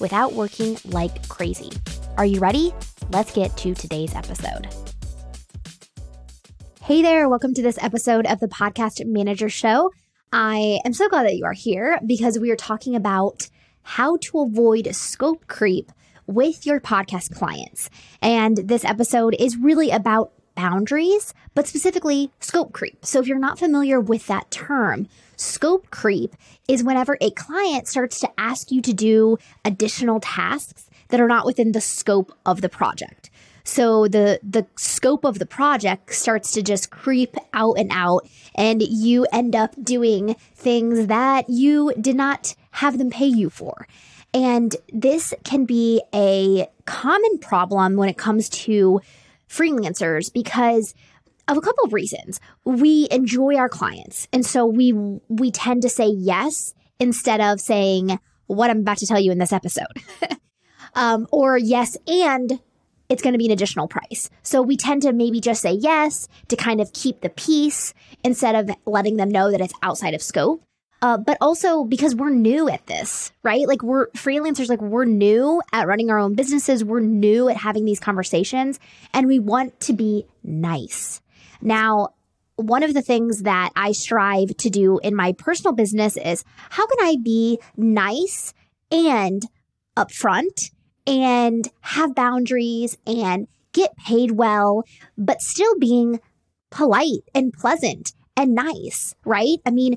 without working like crazy. Are you ready? Let's get to today's episode. Hey there, welcome to this episode of the Podcast Manager Show. I am so glad that you are here because we are talking about how to avoid scope creep with your podcast clients. And this episode is really about boundaries, but specifically scope creep. So if you're not familiar with that term, scope creep is whenever a client starts to ask you to do additional tasks that are not within the scope of the project. So the scope of the project starts to just creep out and out, and you end up doing things that you did not have them pay you for. And this can be a common problem when it comes to freelancers because of a couple of reasons. We enjoy our clients. And so we tend to say yes instead of saying what I'm about to tell you in this episode. Or yes, and it's going to be an additional price. So we tend to maybe just say yes to kind of keep the peace instead of letting them know that it's outside of scope. But also because we're new at this, right? Like we're freelancers, like we're new at running our own businesses. We're new at having these conversations and we want to be nice. Now, one of the things that I strive to do in my personal business is how can I be nice and upfront and have boundaries and get paid well, but still being polite and pleasant and nice, right? I mean,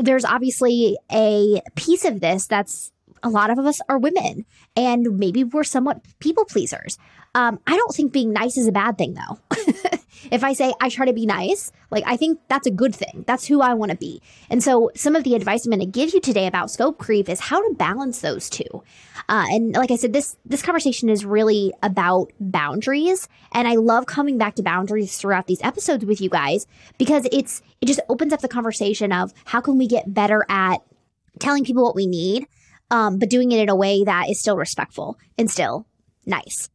there's obviously a piece of this that's a lot of us are women and maybe we're somewhat people pleasers. I don't think being nice is a bad thing though. If I say I try to be nice, like I think that's a good thing. That's who I want to be. And so some of the advice I'm going to give you today about scope creep is how to balance those two. And like I said, this conversation is really about boundaries. And I love coming back to boundaries throughout these episodes with you guys because it just opens up the conversation of how can we get better at telling people what we need, but doing it in a way that is still respectful and still nice.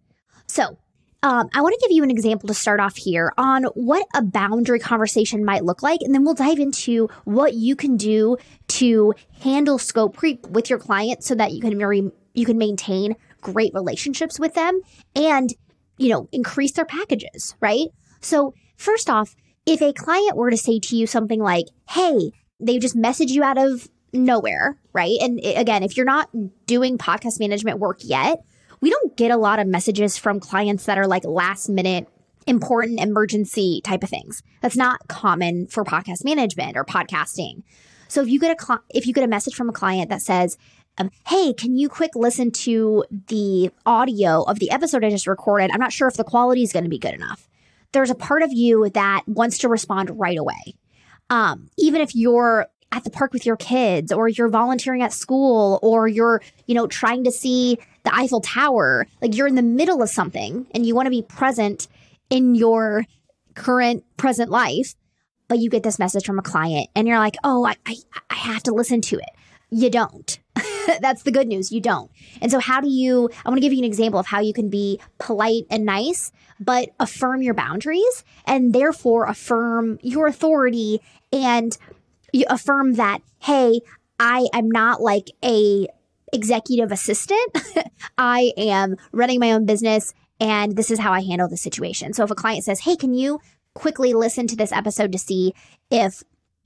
So I want to give you an example to start off here on what a boundary conversation might look like, and then we'll dive into what you can do to handle scope creep with your clients so that you can maintain great relationships with them and, increase their packages, right? So first off, if a client were to say to you something like, hey, they just messaged you out of nowhere, right? And again, if you're not doing podcast management work yet, we don't get a lot of messages from clients that are like last minute, important emergency type of things. That's not common for podcast management or podcasting. So if you get a message from a client that says, hey, can you quick listen to the audio of the episode I just recorded? I'm not sure if the quality is going to be good enough. There's a part of you that wants to respond right away. Even if you're at the park with your kids or you're volunteering at school or you're, trying to see the Eiffel Tower, like you're in the middle of something and you want to be present in your present life, but you get this message from a client and you're like, oh, I have to listen to it. You don't. That's the good news. You don't. And so I want to give you an example of how you can be polite and nice, but affirm your boundaries and therefore affirm your authority and you affirm that, hey, I am not like a executive assistant. I am running my own business and this is how I handle the situation. So if a client says, hey, can you quickly listen to this episode to see if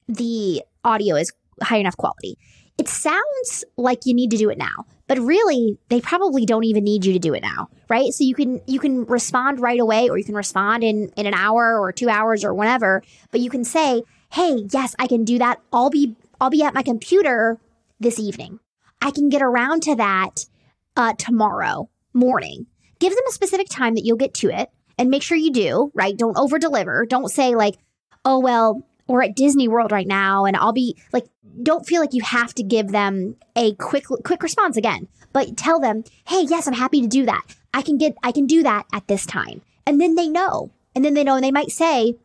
the audio is high enough quality? It sounds like you need to do it now, but really they probably don't even need you to do it now, right? So you can respond right away or you can respond in an hour or 2 hours or whenever, but you can say, hey, yes, I can do that. I'll be at my computer this evening. I can get around to that tomorrow morning. Give them a specific time that you'll get to it and make sure you do, right? Don't over deliver. Don't say like, oh, well, we're at Disney World right now and I'll be like, don't feel like you have to give them a quick response again, but tell them, hey, yes, I'm happy to do that. I can do that at this time. And then they know. And they might say,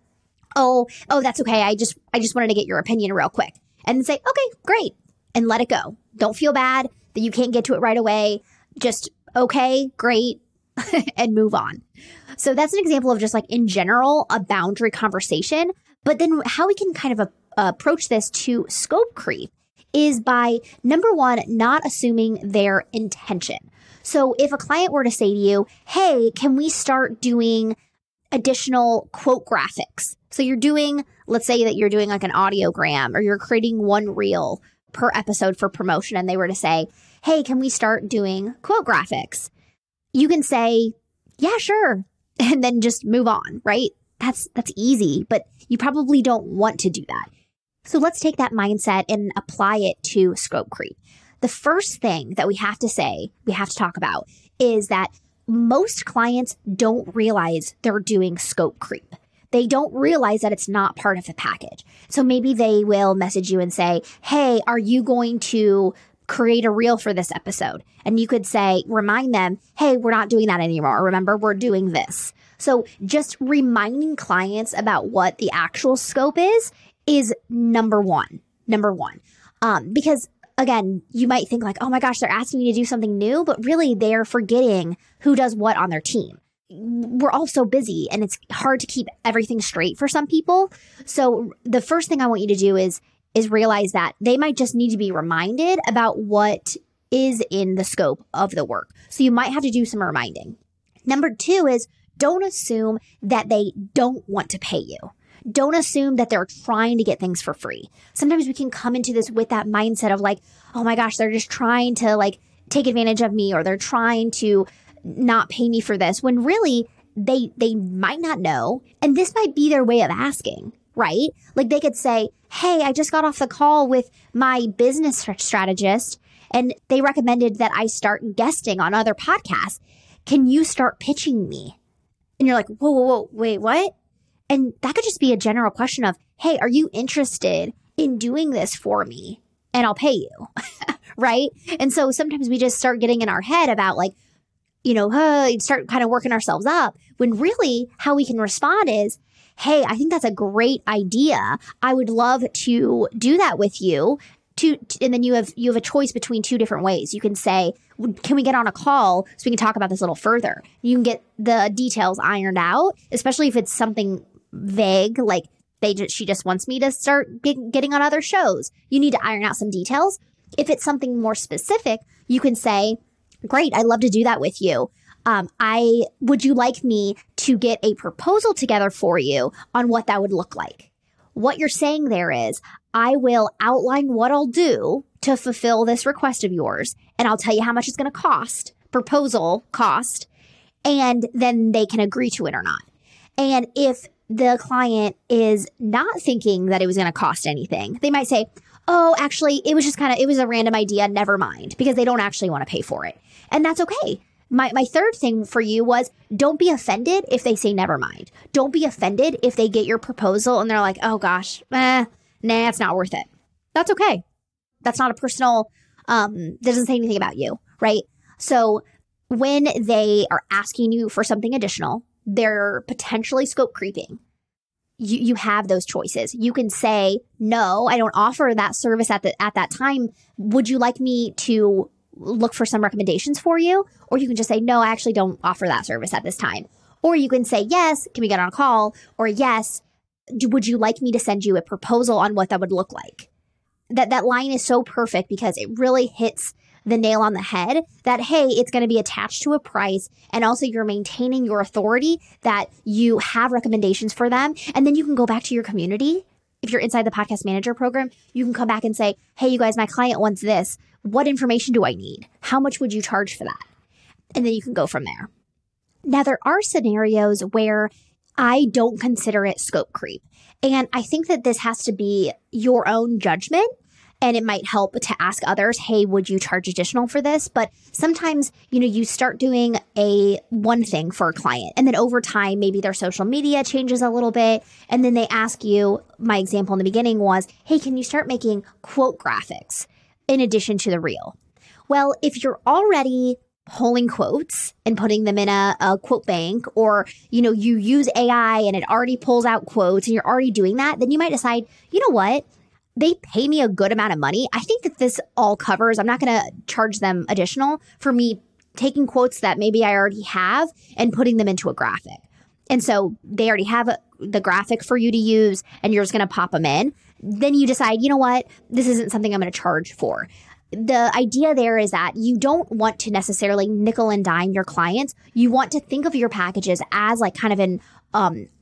oh, that's okay. I just wanted to get your opinion real quick. And then say, okay, great. And let it go. Don't feel bad that you can't get to it right away. Just, okay, great. And move on. So that's an example of just like in general, a boundary conversation. But then how we can kind of approach this to scope creep is by, number one, not assuming their intention. So if a client were to say to you, hey, can we start doing additional quote graphics? So you're doing, let's say that you're doing like an audiogram or you're creating one reel per episode for promotion. And they were to say, hey, can we start doing quote graphics? You can say, yeah, sure. And then just move on, right? That's easy, but you probably don't want to do that. So let's take that mindset and apply it to scope creep. The first thing that we have to talk about is that most clients don't realize they're doing scope creep. They don't realize that it's not part of the package. So maybe they will message you and say, hey, are you going to create a reel for this episode? And you could say, remind them, hey, we're not doing that anymore. Remember, we're doing this. So just reminding clients about what the actual scope is number one. Because again, you might think like, oh my gosh, they're asking me to do something new, but really they're forgetting who does what on their team. We're all so busy and it's hard to keep everything straight for some people. So the first thing I want you to do is realize that they might just need to be reminded about what is in the scope of the work. So you might have to do some reminding. Number two is don't assume that they don't want to pay you. Don't assume that they're trying to get things for free. Sometimes we can come into this with that mindset of like, oh my gosh, they're just trying to like take advantage of me, or they're trying to not pay me for this, when really they might not know. And this might be their way of asking, right? Like they could say, hey, I just got off the call with my business strategist and they recommended that I start guesting on other podcasts. Can you start pitching me? And you're like, whoa, wait, what? And that could just be a general question of, hey, are you interested in doing this for me? And I'll pay you, right? And so sometimes we just start getting in our head about like, you know, start kind of working ourselves up, when really how we can respond is, hey, I think that's a great idea. I would love to do that with you. And then you have a choice between two different ways. You can say, can we get on a call so we can talk about this a little further? You can get the details ironed out, especially if it's something vague, like she just wants me to start getting on other shows. You need to iron out some details. If it's something more specific, you can say, great, I'd love to do that with you. Would you like me to get a proposal together for you on what that would look like? What you're saying there is, I will outline what I'll do to fulfill this request of yours, and I'll tell you how much it's going to cost, proposal cost, and then they can agree to it or not. And if the client is not thinking that it was going to cost anything, they might say, oh, actually, it was a random idea, never mind, because they don't actually want to pay for it. And that's okay. My third thing for you was, don't be offended if they say never mind. Don't be offended if they get your proposal and they're like, oh gosh, nah, it's not worth it. That's okay. That's not a personal, doesn't say anything about you, right? So when they are asking you for something additional, they're potentially scope creeping. You have those choices. You can say, no, I don't offer that service at that time. Would you like me to look for some recommendations for you? Or you can just say, no, I actually don't offer that service at this time. Or you can say, yes, can we get on a call? Or yes, would you like me to send you a proposal on what that would look like? That line is so perfect because it really hits the nail on the head that, hey, it's going to be attached to a price. And also you're maintaining your authority that you have recommendations for them. And then you can go back to your community. If you're inside the Podcast Manager program, you can come back and say, hey, you guys, my client wants this. What information do I need? How much would you charge for that? And then you can go from there. Now, there are scenarios where I don't consider it scope creep. And I think that this has to be your own judgment. And it might help to ask others, hey, would you charge additional for this? But sometimes, you start doing one thing for a client. And then over time, maybe their social media changes a little bit. And then they ask you, my example in the beginning was, hey, can you start making quote graphics in addition to the reel? Well, if you're already pulling quotes and putting them in a quote bank, or, you know, you use AI and it already pulls out quotes and you're already doing that, then you might decide, you know what? They pay me a good amount of money. I think that this all covers. I'm not going to charge them additional for me taking quotes that maybe I already have and putting them into a graphic. And so they already have the graphic for you to use and you're just going to pop them in. Then you decide, you know what? This isn't something I'm going to charge for. The idea there is that you don't want to necessarily nickel and dime your clients. You want to think of your packages as like kind of an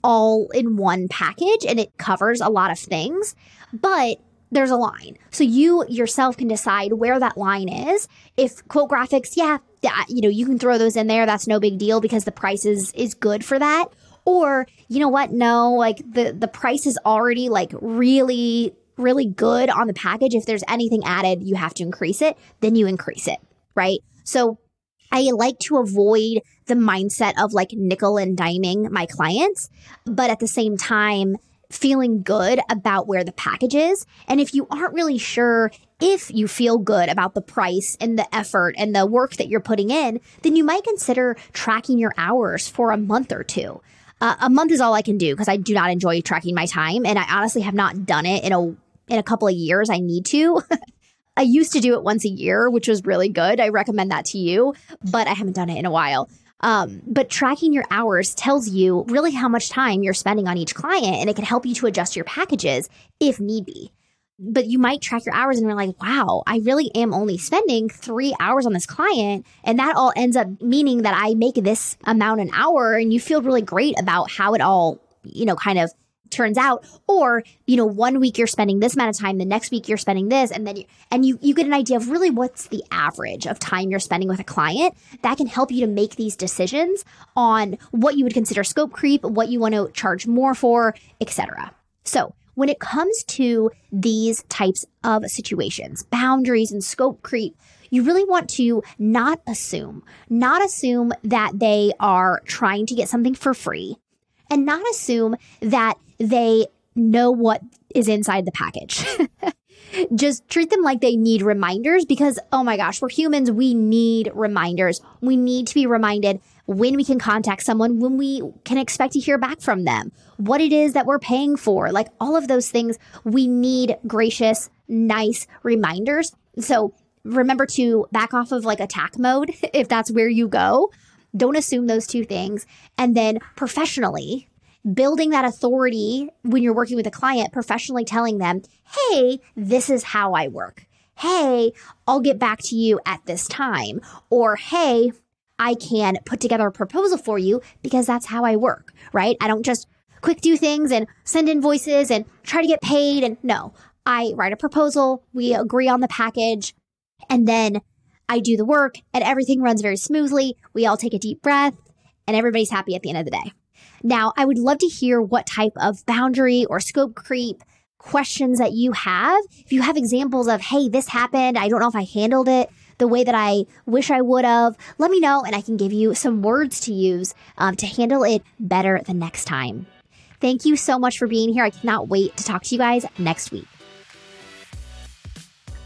all-in-one package, and it covers a lot of things, but there's a line. So you yourself can decide where that line is. If quote graphics, you can throw those in there. That's no big deal because the price is good for that. Or, you know what? No, like the price is already like really good on the package. If there's anything added, you have to increase it, then you increase it, right? So I like to avoid the mindset of like nickel and diming my clients, but at the same time, feeling good about where the package is. And if you aren't really sure if you feel good about the price and the effort and the work that you're putting in, then you might consider tracking your hours for a month or two. A month is all I can do because I do not enjoy tracking my time. And I honestly have not done it in a couple of years. I need to. I used to do it once a year, which was really good. I recommend that to you, but I haven't done it in a while. But tracking your hours tells you really how much time you're spending on each client, and it can help you to adjust your packages if need be. But you might track your hours and you're like, wow, I really am only spending 3 hours on this client. And that all ends up meaning that I make this amount an hour, and you feel really great about how it all, you know, kind of turns out. Or, you know, 1 week you're spending this amount of time, the next week you're spending this, and then you get an idea of really what's the average of time you're spending with a client. That can help you to make these decisions on what you would consider scope creep, what you want to charge more for, etc. So when it comes to these types of situations, boundaries and scope creep, you really want to not assume that they are trying to get something for free, and not assume that they know what is inside the package. Just treat them like they need reminders, because, oh my gosh, we're humans. We need reminders. We need to be reminded when we can contact someone, when we can expect to hear back from them, what it is that we're paying for, like all of those things. We need gracious, nice reminders. So remember to back off of like attack mode if that's where you go. Don't assume those two things. And then professionally, building that authority when you're working with a client, professionally telling them, hey, this is how I work. Hey, I'll get back to you at this time. Or, hey, I can put together a proposal for you because that's how I work, right? I don't just quick do things and send invoices and try to get paid. And no, I write a proposal. We agree on the package. And then I do the work and everything runs very smoothly. We all take a deep breath and everybody's happy at the end of the day. Now, I would love to hear what type of boundary or scope creep questions that you have. If you have examples of, hey, this happened, I don't know if I handled it the way that I wish I would have, let me know and I can give you some words to use to handle it better the next time. Thank you so much for being here. I cannot wait to talk to you guys next week.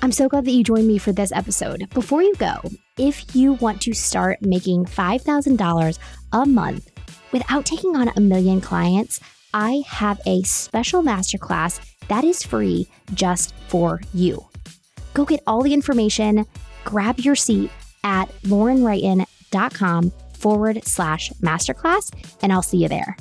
I'm so glad that you joined me for this episode. Before you go, if you want to start making $5,000 a month without taking on 1 million clients, I have a special masterclass that is free just for you. Go get all the information, grab your seat at laurenwrighton.com/masterclass, and I'll see you there.